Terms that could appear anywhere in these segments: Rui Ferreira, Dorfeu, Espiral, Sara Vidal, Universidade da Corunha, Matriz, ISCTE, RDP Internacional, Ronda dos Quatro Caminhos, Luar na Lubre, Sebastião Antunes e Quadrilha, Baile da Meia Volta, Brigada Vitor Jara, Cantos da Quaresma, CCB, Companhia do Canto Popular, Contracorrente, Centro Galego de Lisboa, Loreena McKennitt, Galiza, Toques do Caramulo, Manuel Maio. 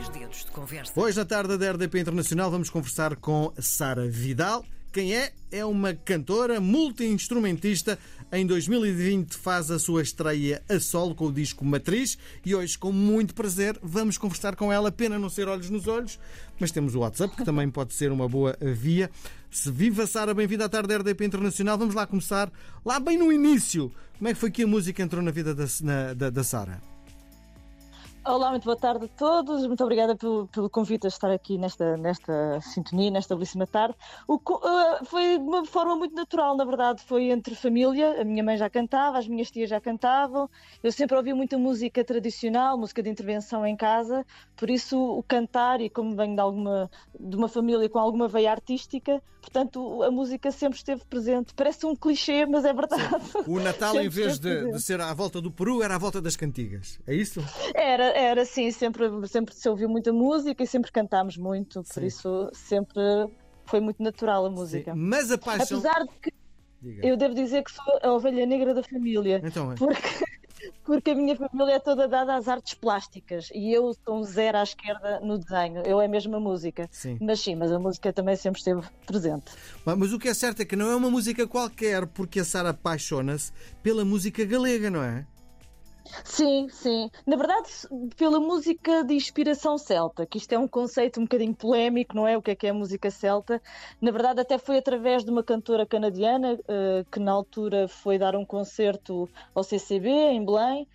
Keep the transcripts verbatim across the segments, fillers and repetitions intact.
dois dedos de conversa. Hoje, na tarde da R D P Internacional, vamos conversar com Sara Vidal. Quem é? É uma cantora multi-instrumentista. Em dois mil e vinte faz a sua estreia a solo com o disco Matriz e hoje, com muito prazer, vamos conversar com ela. Pena não ser olhos nos olhos, mas temos o WhatsApp, que também pode ser uma boa via. Se viva, Sara, bem-vinda à tarde da R D P Internacional. Vamos lá começar, lá bem no início. Como é que foi que a música entrou na vida da, na, da, da Sara? Olá, muito boa tarde a todos. Muito obrigada pelo, pelo convite a estar aqui nesta, nesta sintonia, nesta belíssima tarde. O, uh, foi de uma forma muito natural, na verdade. Foi entre família. A minha mãe já cantava, as minhas tias já cantavam. Eu sempre ouvi muita música tradicional, música de intervenção em casa. Por isso, o cantar, e como venho de, alguma, de uma família com alguma veia artística, portanto, a música sempre esteve presente. Parece um clichê, mas é verdade. Sim. O Natal, em vez de, de ser à volta do Peru, era à volta das cantigas. É isso? Era. Era sim, sempre, sempre se ouviu muita música e sempre cantámos muito, sim. Por isso sempre foi muito natural a música. Sim. Mas a paixão... Apesar de que Diga. Eu devo dizer que sou a ovelha negra da família, então, é. porque, porque a minha família é toda dada às artes plásticas e eu sou um zero à esquerda no desenho, eu é mesmo a música, sim. mas sim, mas a música também sempre esteve presente. Mas o que é certo é que não é uma música qualquer, porque a Sara apaixona-se pela música galega, não é? Sim, sim. Na verdade, pela música de inspiração celta, que isto é um conceito um bocadinho polémico, não é? O que é que é a música celta? Na verdade, até foi através de uma cantora canadiana uh, que na altura foi dar um concerto ao C C B, em Belém,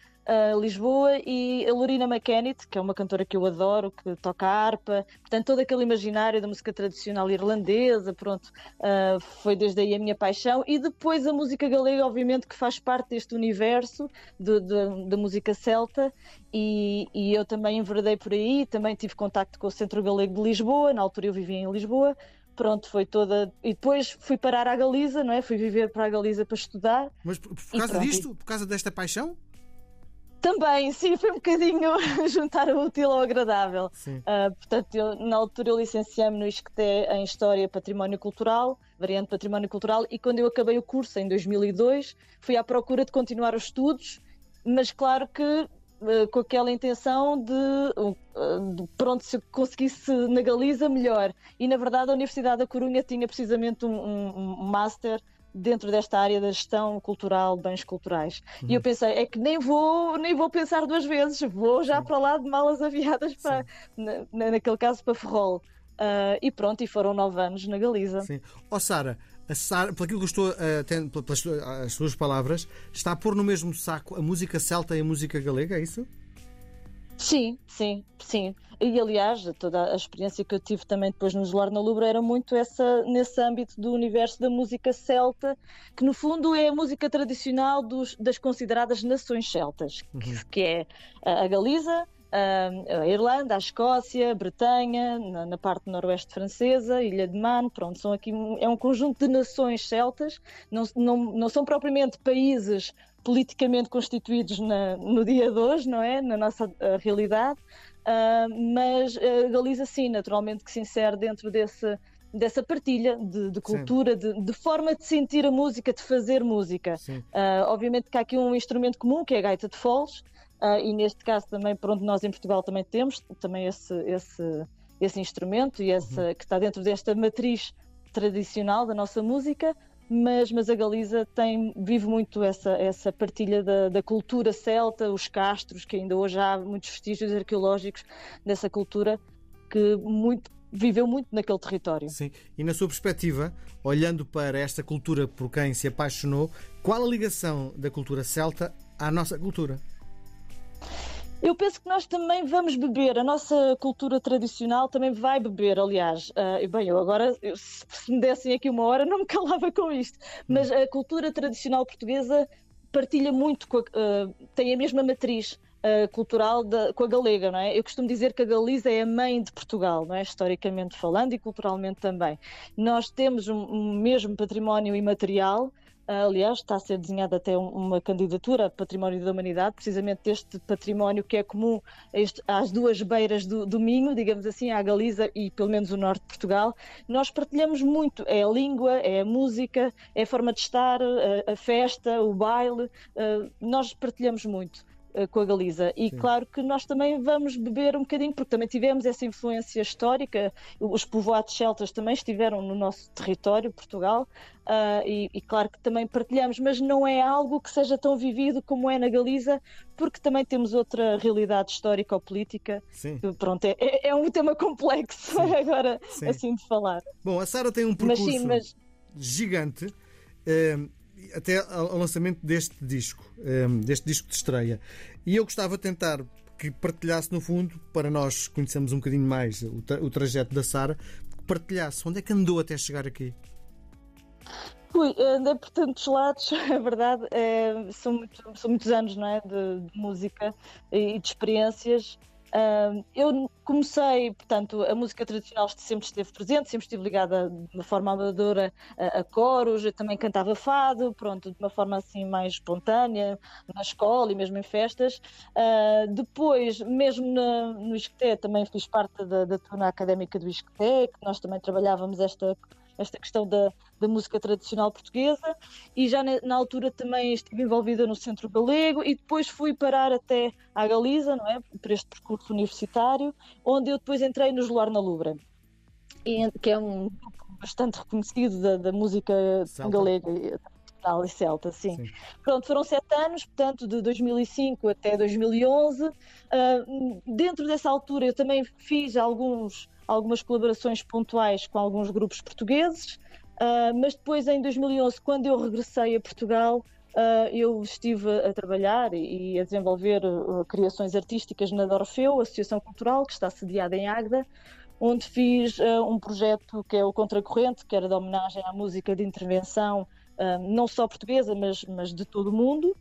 uh, Lisboa, e a Loreena McKennitt, que é uma cantora que eu adoro, que toca harpa, portanto, todo aquele imaginário da música tradicional irlandesa, pronto, uh, foi desde aí a minha paixão. E depois a música galega, obviamente, que faz parte deste universo de, de, de música celta, e, e eu também enveredei por aí, também tive contacto com o Centro Galego de Lisboa, na altura eu vivia em Lisboa, pronto, foi toda... E depois fui parar à Galiza, não é? Fui viver para a Galiza para estudar. Mas por, por causa disto? Por causa desta paixão? Também, sim, foi um bocadinho juntar o útil ao agradável. Uh, portanto, eu, na altura eu licenciei-me no I S C T E em História, Património Cultural, variante Património Cultural, e quando eu acabei o curso, em dois mil e dois, fui à procura de continuar os estudos, mas claro que uh, com aquela intenção de, uh, de, pronto, se conseguisse na Galiza, melhor. E na verdade a Universidade da Corunha tinha precisamente um, um, um master dentro desta área da gestão cultural, bens culturais. Uhum. E eu pensei, é que nem vou, nem vou pensar duas vezes, vou já para lá de malas aviadas, para, na, naquele caso para Ferrol. Uh, e pronto, e foram nove anos na Galiza. Sim. Ó Sara, a Sara, pelo que eu estou, uh, tendo, pelas as suas palavras, está a pôr no mesmo saco a música celta e a música galega, é isso? Sim, sim, sim. E aliás, toda a experiência que eu tive também depois no Luar na Lubre era muito essa, nesse âmbito do universo da música celta, que no fundo é a música tradicional dos, das consideradas nações celtas, uhum. que, que é a Galiza, a Irlanda, a Escócia, a Bretanha, na, na parte noroeste francesa, Ilha de Man, pronto, são aqui, é um conjunto de nações celtas, não, não, não são propriamente países politicamente constituídos na, no dia de hoje, não é? Na nossa uh, realidade, uh, mas a uh, Galiza sim, naturalmente que se insere dentro desse, dessa partilha de, de cultura, de, de forma de sentir a música, de fazer música. Uh, obviamente que há aqui um instrumento comum, que é a gaita de foles, uh, e neste caso também, por onde nós em Portugal também temos, também esse, esse, esse instrumento, e esse, uhum. que está dentro desta matriz tradicional da nossa música. Mas, mas a Galiza tem, vive muito essa, essa partilha da, da cultura celta, os castros, que ainda hoje há muitos vestígios arqueológicos dessa cultura, que muito, viveu muito naquele território. Sim, e na sua perspectiva, olhando para esta cultura por quem se apaixonou, qual a ligação da cultura celta à nossa cultura? Eu penso que nós também vamos beber, a nossa cultura tradicional também vai beber, aliás, uh, bem, eu agora, eu, se me dessem aqui uma hora, não me calava com isto, mas a cultura tradicional portuguesa partilha muito, com a, uh, tem a mesma matriz uh, cultural da, com a galega, não é? Eu costumo dizer que a Galiza é a mãe de Portugal, não é? Historicamente falando e culturalmente também. Nós temos um, um mesmo património imaterial. Aliás, está a ser desenhada até uma candidatura a Património da Humanidade, precisamente deste património que é comum às duas beiras do, do Minho, digamos assim, à Galiza e pelo menos o norte de Portugal. Nós partilhamos muito, é a língua, é a música, é a forma de estar, a, a festa, o baile, uh, nós partilhamos muito. uh, com a Galiza. E Sim. claro que nós também vamos beber um bocadinho, porque também tivemos essa influência histórica, os povoados celtas também estiveram no nosso território, Portugal, uh, e, e claro que também partilhamos, mas não é algo que seja tão vivido como é na Galiza, porque também temos outra realidade histórica ou política. Sim. Que, pronto, é, é um tema complexo sim. agora sim. assim de falar. Bom, a Sara tem um percurso mas, sim, mas... gigante, uh... até ao lançamento deste disco, deste disco de estreia. E eu gostava de tentar que partilhasse, no fundo, para nós conhecermos um bocadinho mais o, tra- o trajeto da Sara, que partilhasse onde é que andou até chegar aqui. Fui, andei por tantos lados, é verdade, é, são, muito, são muitos anos, não é, de, de música e de experiências. Eu comecei, portanto, a música tradicional sempre esteve presente, sempre estive ligada de uma forma amadora a, a coros, eu também cantava fado, pronto, de uma forma assim mais espontânea, na escola e mesmo em festas. Uh, depois, mesmo na, no ISCTE, também fiz parte da, da turma académica do ISCTE, que nós também trabalhávamos esta... esta questão da, da música tradicional portuguesa, e já na, na altura também estive envolvida no Centro Galego, e depois fui parar até à Galiza, não é? Por este percurso universitário, onde eu depois entrei nos Luar na Lubre, e, que é um grupo bastante reconhecido da, da música galega e celta, sim. sim. Pronto, foram sete anos, portanto, de dois mil e cinco até dois mil e onze. Uh, dentro dessa altura eu também fiz alguns... algumas colaborações pontuais com alguns grupos portugueses, uh, mas depois em dois mil e onze, quando eu regressei a Portugal, uh, eu estive a trabalhar e a desenvolver uh, criações artísticas na Dorfeu, Associação Cultural, que está sediada em Águeda, onde fiz uh, um projeto que é o Contracorrente, que era de homenagem à música de intervenção, uh, não só portuguesa, mas, mas de todo o mundo.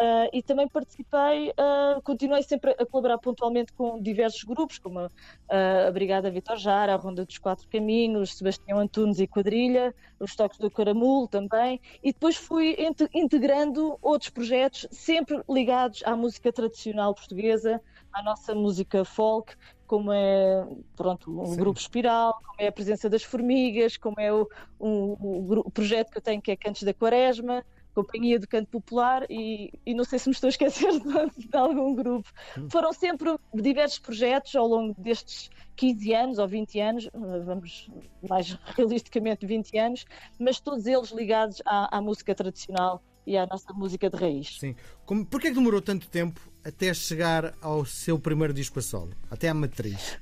Uh, e também participei, uh, continuei sempre a colaborar pontualmente com diversos grupos, como uh, a Brigada Vitor Jara, a Ronda dos Quatro Caminhos, Sebastião Antunes e Quadrilha, os Toques do Caramulo também, e depois fui ent- integrando outros projetos, sempre ligados à música tradicional portuguesa, à nossa música folk, como é, pronto, o Sim. grupo Espiral, como é a presença das formigas, como é o, o, o projeto que eu tenho que é Cantos da Quaresma, Companhia do Canto Popular, e, e não sei se me estou a esquecer de, de algum grupo. Foram sempre diversos projetos ao longo destes quinze anos ou vinte anos, vamos mais realisticamente vinte anos, mas todos eles ligados à, à música tradicional e à nossa música de raiz. Sim. Como, porquê é que demorou tanto tempo até chegar ao seu primeiro disco a solo, até à Matriz?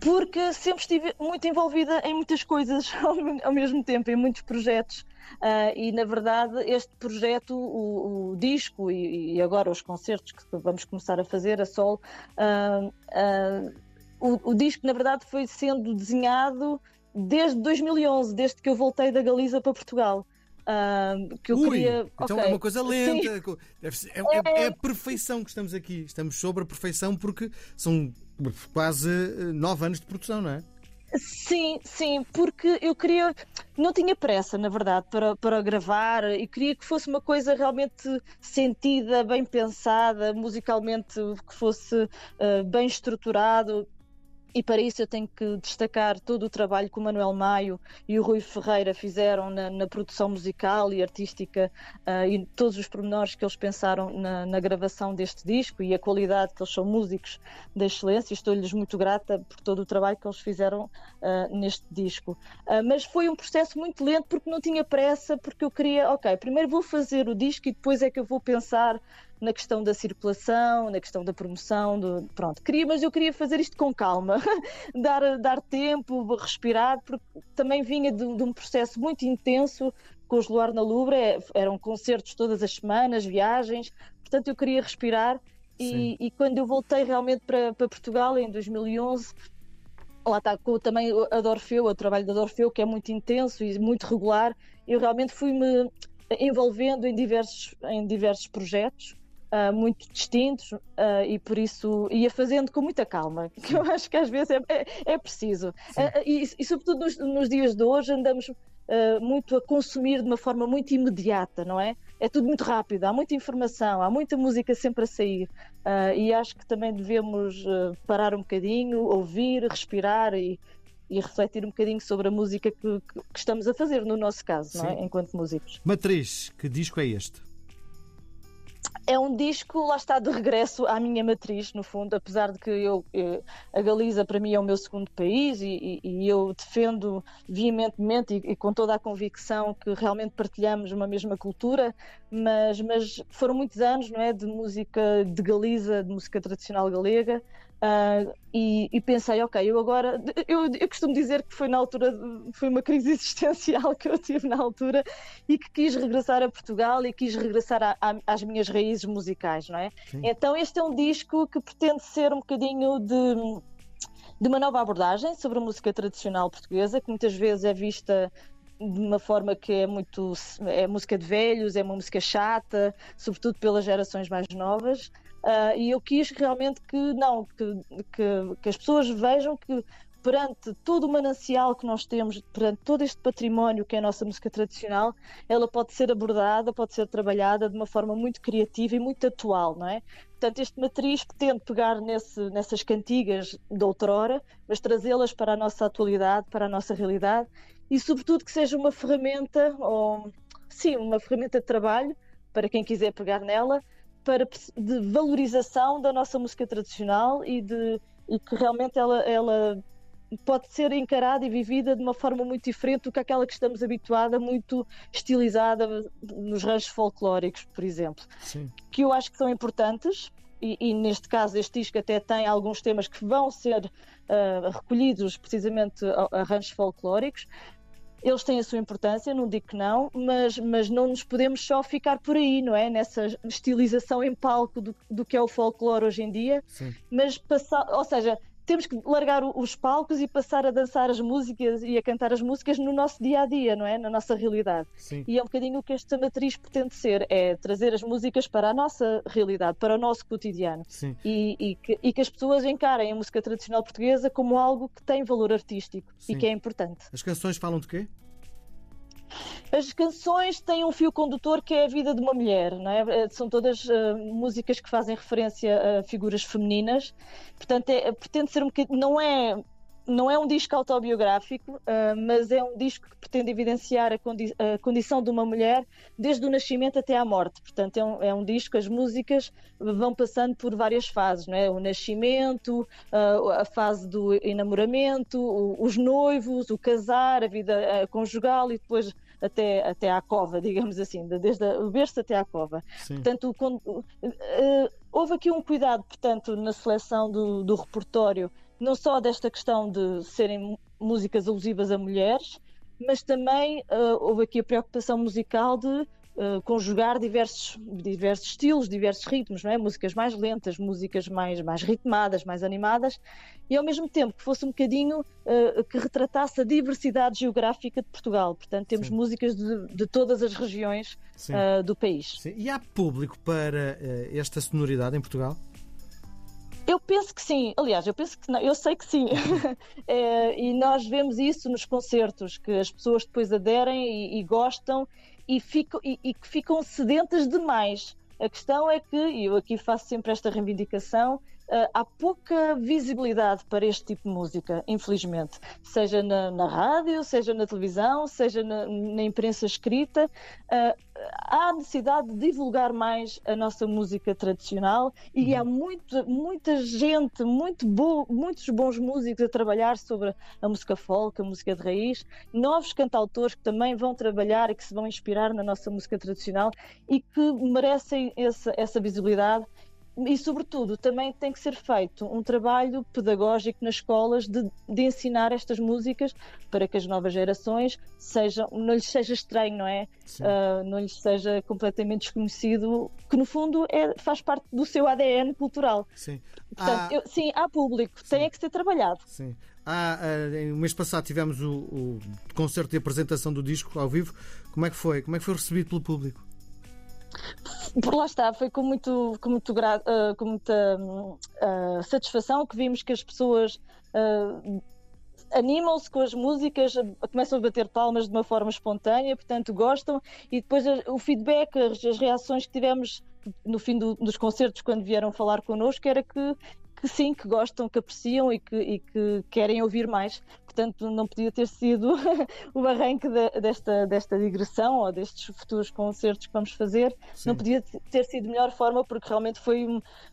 Porque sempre estive muito envolvida em muitas coisas ao, ao mesmo tempo, em muitos projetos, uh, e na verdade este projeto, o, o disco e, e agora os concertos que vamos começar a fazer a solo, uh, uh, o, o disco na verdade foi sendo desenhado desde dois mil e onze, desde que eu voltei da Galiza para Portugal. Uh, que eu Ui, queria... Então okay. é uma coisa lenta, é, é, é a perfeição que estamos aqui, estamos sobre a perfeição porque são... quase nove anos de produção, não é? Sim, sim, porque eu queria, não tinha pressa, na verdade, para, para gravar, e queria que fosse uma coisa realmente sentida, bem pensada, musicalmente que fosse uh, bem estruturado. E para isso eu tenho que destacar todo o trabalho que o Manuel Maio e o Rui Ferreira fizeram na, na produção musical e artística, uh, e todos os pormenores que eles pensaram na, na gravação deste disco, e a qualidade que eles são músicos da excelência. Estou-lhes muito grata por todo o trabalho que eles fizeram uh, neste disco. Uh, mas foi um processo muito lento porque não tinha pressa, porque eu queria, ok, primeiro vou fazer o disco e depois é que eu vou pensar na questão da circulação, na questão da promoção, do... pronto, queria, mas eu queria fazer isto com calma, dar, dar tempo, respirar, porque também vinha de, de um processo muito intenso com os Luar na Lubre, eram concertos todas as semanas, viagens, portanto eu queria respirar, e, e quando eu voltei realmente para, para Portugal em dois mil e onze, lá está com também a Dorfeu, o trabalho da Dorfeu, que é muito intenso e muito regular, eu realmente fui-me envolvendo em diversos, em diversos projetos, Uh, muito distintos, uh, e por isso ia fazendo com muita calma, que eu acho que às vezes é, é, é preciso. Uh, e, e sobretudo nos, nos dias de hoje andamos uh, muito a consumir de uma forma muito imediata, não é? É tudo muito rápido, há muita informação, há muita música sempre a sair, uh, e acho que também devemos uh, parar um bocadinho, ouvir, respirar e, e refletir um bocadinho sobre a música que, que, que estamos a fazer, no nosso caso, não é? Enquanto músicos. Matriz, que disco é este? É um disco, lá está, de regresso à minha matriz, no fundo, apesar de que eu, eu, a Galiza para mim é o meu segundo país e, e eu defendo veementemente e, e com toda a convicção que realmente partilhamos uma mesma cultura, mas, mas foram muitos anos, não é, de música de Galiza, de música tradicional galega. Uh, e, e pensei, ok, eu agora eu, eu costumo dizer que foi na altura foi uma crise existencial que eu tive na altura e que quis regressar a Portugal e quis regressar a, a, às minhas raízes musicais, não é? Sim. Então este é um disco que pretende ser um bocadinho de, de uma nova abordagem sobre a música tradicional portuguesa, que muitas vezes é vista de uma forma que é muito é música de velhos, é uma música chata, sobretudo pelas gerações mais novas. Uh, e eu quis realmente que, não, que, que, que as pessoas vejam que perante todo o manancial que nós temos, perante todo este património que é a nossa música tradicional, ela pode ser abordada, pode ser trabalhada de uma forma muito criativa e muito atual, não é? Portanto, este Matriz pretende pegar nesse, nessas cantigas de outrora, mas trazê-las para a nossa atualidade, para a nossa realidade e, sobretudo, que seja uma ferramenta, ou sim, uma ferramenta de trabalho para quem quiser pegar nela, para, de valorização da nossa música tradicional e, de, e que realmente ela, ela pode ser encarada e vivida de uma forma muito diferente do que aquela que estamos habituada, muito estilizada nos ranchos folclóricos, por exemplo. Sim. Que eu acho que são importantes e, e neste caso este disco até tem alguns temas que vão ser uh, recolhidos precisamente a, a ranchos folclóricos. Eles têm a sua importância, não digo que não, mas, mas não nos podemos só ficar por aí, não é? Nessa estilização em palco do, do que é o folclore hoje em dia. Sim. Mas passar, ou seja, temos que largar os palcos e passar a dançar as músicas e a cantar as músicas no nosso dia-a-dia, não é? Na nossa realidade. Sim. E é um bocadinho o que esta matriz pretende ser, é trazer as músicas para a nossa realidade, para o nosso cotidiano. Sim. E, e, que, e que as pessoas encarem a música tradicional portuguesa como algo que tem valor artístico. Sim. E que é importante. As canções falam de quê? As canções têm um fio condutor que é a vida de uma mulher, não é? São todas uh, músicas que fazem referência a figuras femininas, portanto é, pretende ser um bocadinho, não é, não é um disco autobiográfico, uh, mas é um disco que pretende evidenciar a, condi- a condição de uma mulher desde o nascimento até à morte, portanto é um, é um disco, as músicas vão passando por várias fases, não é? O nascimento, uh, a fase do enamoramento, o, os noivos, o casar, a vida uh, conjugal e depois Até, até à cova, digamos assim, desde o berço até à cova. Sim. Portanto, quando, uh, houve aqui um cuidado, portanto, na seleção do, do repertório, não só desta questão de serem músicas alusivas a mulheres, mas também uh, houve aqui a preocupação musical de Uh, conjugar diversos, diversos estilos, diversos ritmos, não é? Músicas mais lentas, músicas mais, mais ritmadas, mais animadas, e ao mesmo tempo que fosse um bocadinho uh, que retratasse a diversidade geográfica de Portugal. Portanto, temos Sim. músicas de, de todas as regiões uh, do país. Sim. E há público para uh, esta sonoridade em Portugal? Eu penso que sim, aliás, eu penso que não, eu sei que sim. é, e nós vemos isso nos concertos, que as pessoas depois aderem e, e gostam e que ficam, e, e ficam sedentas demais. A questão é que, e eu aqui faço sempre esta reivindicação, Uh, há pouca visibilidade para este tipo de música, infelizmente, seja na, na rádio, seja na televisão, seja na, na imprensa escrita. Uh, há necessidade de divulgar mais a nossa música tradicional e uhum. há muito, muita gente, muito bo, muitos bons músicos a trabalhar sobre a música folk, a música de raiz, novos cantautores que também vão trabalhar e que se vão inspirar na nossa música tradicional e que merecem essa, essa visibilidade. E, sobretudo, também tem que ser feito um trabalho pedagógico nas escolas de, de ensinar estas músicas para que as novas gerações sejam, não lhes seja estranho, não é? Uh, não lhes seja completamente desconhecido, que no fundo é, faz parte do seu A D N cultural. Sim, Portanto, há... Eu, sim há público, sim. tem é que ser trabalhado. Sim. Há, no mês passado tivemos o, o concerto de apresentação do disco ao vivo. Como é que foi? Como é que foi recebido pelo público? Por lá está, foi com, muito, com, muito gra... uh, com muita uh, satisfação que vimos que as pessoas uh, animam-se com as músicas, começam a bater palmas de uma forma espontânea, portanto gostam, e depois o feedback, as reações que tivemos no fim do, dos concertos quando vieram falar connosco era que que sim, que gostam, que apreciam e que, e que querem ouvir mais. Portanto, não podia ter sido o arranque de, desta, desta digressão ou destes futuros concertos que vamos fazer. Sim. Não podia ter sido de melhor forma, porque realmente foi,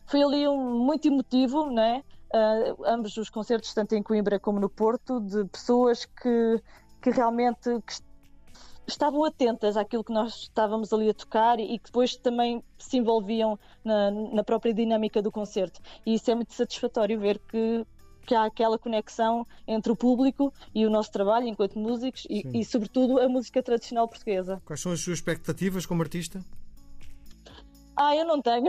foi ali um, muito emotivo, não é? Uh, ambos os concertos, tanto em Coimbra como no Porto, de pessoas que, que realmente que estavam atentas àquilo que nós estávamos ali a tocar e que depois também se envolviam na, na própria dinâmica do concerto. E isso é muito satisfatório, ver que, que há aquela conexão entre o público e o nosso trabalho enquanto músicos e, e sobretudo a música tradicional portuguesa. Quais são as suas expectativas como artista? Ah, eu não tenho,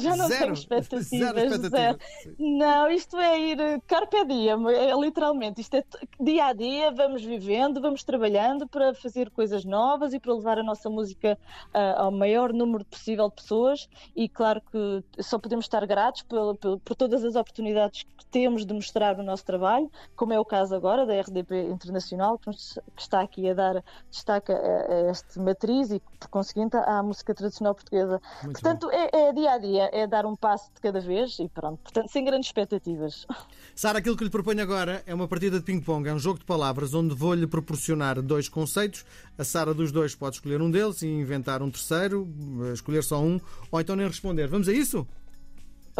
já não zero. tenho expectativas. Zero expectativa. zero. Não, isto é ir carpe diem, é, literalmente, isto é dia a dia, vamos vivendo, vamos trabalhando para fazer coisas novas e para levar a nossa música uh, ao maior número possível de pessoas, e claro que só podemos estar gratos por, por, por todas as oportunidades que temos de mostrar o nosso trabalho, como é o caso agora da R D P Internacional, que, nos, que está aqui a dar destaque a, a este Matriz e, por conseguinte, à música tradicional portuguesa. Muito Portanto, é, é dia a dia, é dar um passo de cada vez e pronto, portanto, sem grandes expectativas. Sara, aquilo que lhe proponho agora é uma partida de ping-pong, é um jogo de palavras onde vou-lhe proporcionar dois conceitos. A Sara dos dois pode escolher um deles e inventar um terceiro, escolher só um, ou então nem responder. Vamos a isso?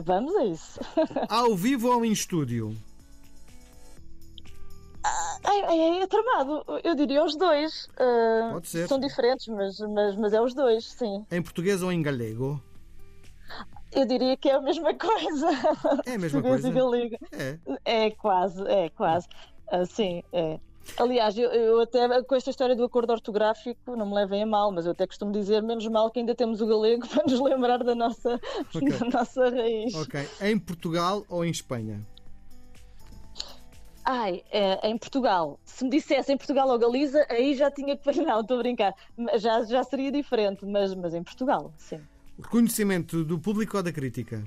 Vamos a isso. Ao vivo ou em estúdio? É, é, é tramado, eu diria os dois. Uh, Pode ser. São diferentes, mas, mas, mas é os dois, sim. Em português ou em galego? Eu diria que é a mesma coisa. É a mesma coisa? É. é quase, é quase. Uh, sim, é. Aliás, eu, eu até com esta história do acordo ortográfico, não me levem a mal, mas eu até costumo dizer, menos mal que ainda temos o galego para nos lembrar da nossa, okay. da nossa raiz. Ok. Em Portugal ou em Espanha? Ai, é, em Portugal. Se me dissesse em Portugal ou Galiza, aí já tinha que... Não, estou a brincar. Já, já seria diferente, mas, mas em Portugal, sim. Reconhecimento do público ou da crítica?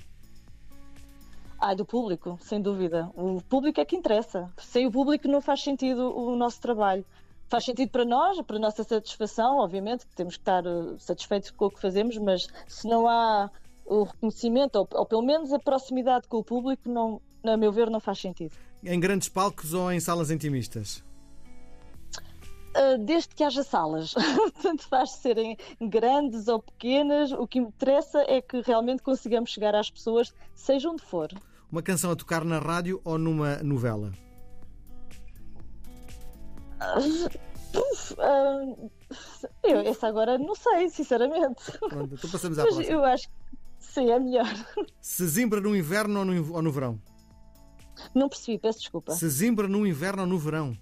Ah, do público, sem dúvida. O público é que interessa. Sem o público não faz sentido o nosso trabalho. Faz sentido para nós, para a nossa satisfação, obviamente, que temos que estar satisfeitos com o que fazemos, mas se não há o reconhecimento, ou, ou pelo menos a proximidade com o público, não... a meu ver, não faz sentido. Em grandes palcos ou em salas intimistas? Uh, desde que haja salas. Tanto faz serem grandes ou pequenas, o que me interessa é que realmente consigamos chegar às pessoas, seja onde for. Uma canção a tocar na rádio ou numa novela? Uh, uf, uh, eu, essa agora não sei, sinceramente. Pronto, então passamos à Mas próxima. Eu acho que sim, é melhor. Sesimbra no inverno ou no, ou no verão? Não percebi, peço desculpa. Se zimbra no inverno ou no verão?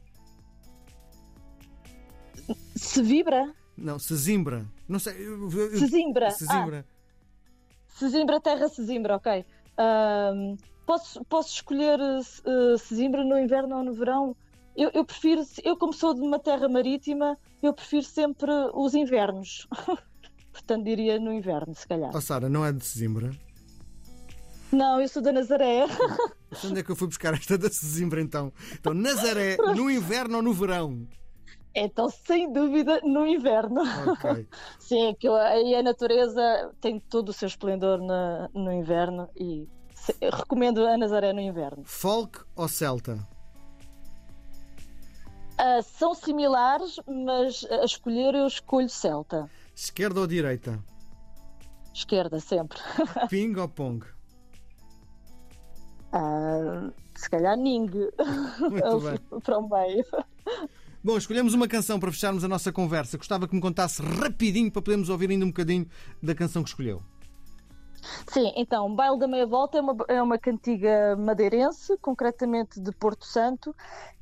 Se vibra? Não, se zimbra. Não sei. Eu, eu, se zimbra. Se zimbra. Ah. Se zimbra, terra, se zimbra, ok. Uh, posso, posso escolher uh, se zimbra no inverno ou no verão? Eu, eu prefiro, eu como sou de uma terra marítima, eu prefiro sempre os invernos. Portanto, diria no inverno, se calhar. Oh, Sara, não é de se zimbra? Não, eu sou da Nazaré. Onde é que eu fui buscar esta da Sesimbra, então? Então, Nazaré, no inverno ou no verão? Então, sem dúvida, no inverno. Okay. Sim, que aí a natureza tem todo o seu esplendor no, no inverno e se, recomendo a Nazaré no inverno. Folk ou celta? Ah, são similares, mas a escolher eu escolho celta. Esquerda ou direita? Esquerda, sempre. Ping ou pong? Ah, se calhar Ning. Para o meio. Bom, escolhemos uma canção para fecharmos a nossa conversa. Gostava que me contasse rapidinho para podermos ouvir ainda um bocadinho da canção que escolheu. Sim, então, Baile da Meia Volta é uma, é uma cantiga madeirense, concretamente de Porto Santo,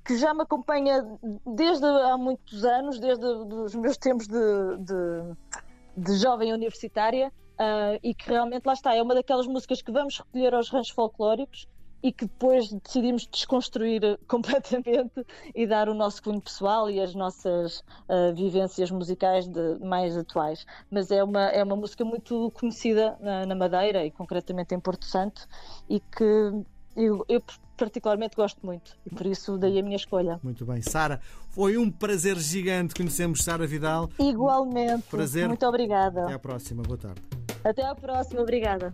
que já me acompanha desde há muitos anos, desde os meus tempos de, de, de jovem universitária, uh, e que realmente, lá está, é uma daquelas músicas que vamos recolher aos ranchos folclóricos e que depois decidimos desconstruir completamente e dar o nosso cunho pessoal e as nossas uh, vivências musicais de, mais atuais. Mas é uma, é uma música muito conhecida na, na Madeira e concretamente em Porto Santo e que eu, eu particularmente gosto muito e por isso daí a minha escolha. Muito bem, Sara, foi um prazer gigante conhecermos Sara Vidal. Igualmente, prazer. Muito obrigada. Até à próxima, boa tarde. Até à próxima, obrigada.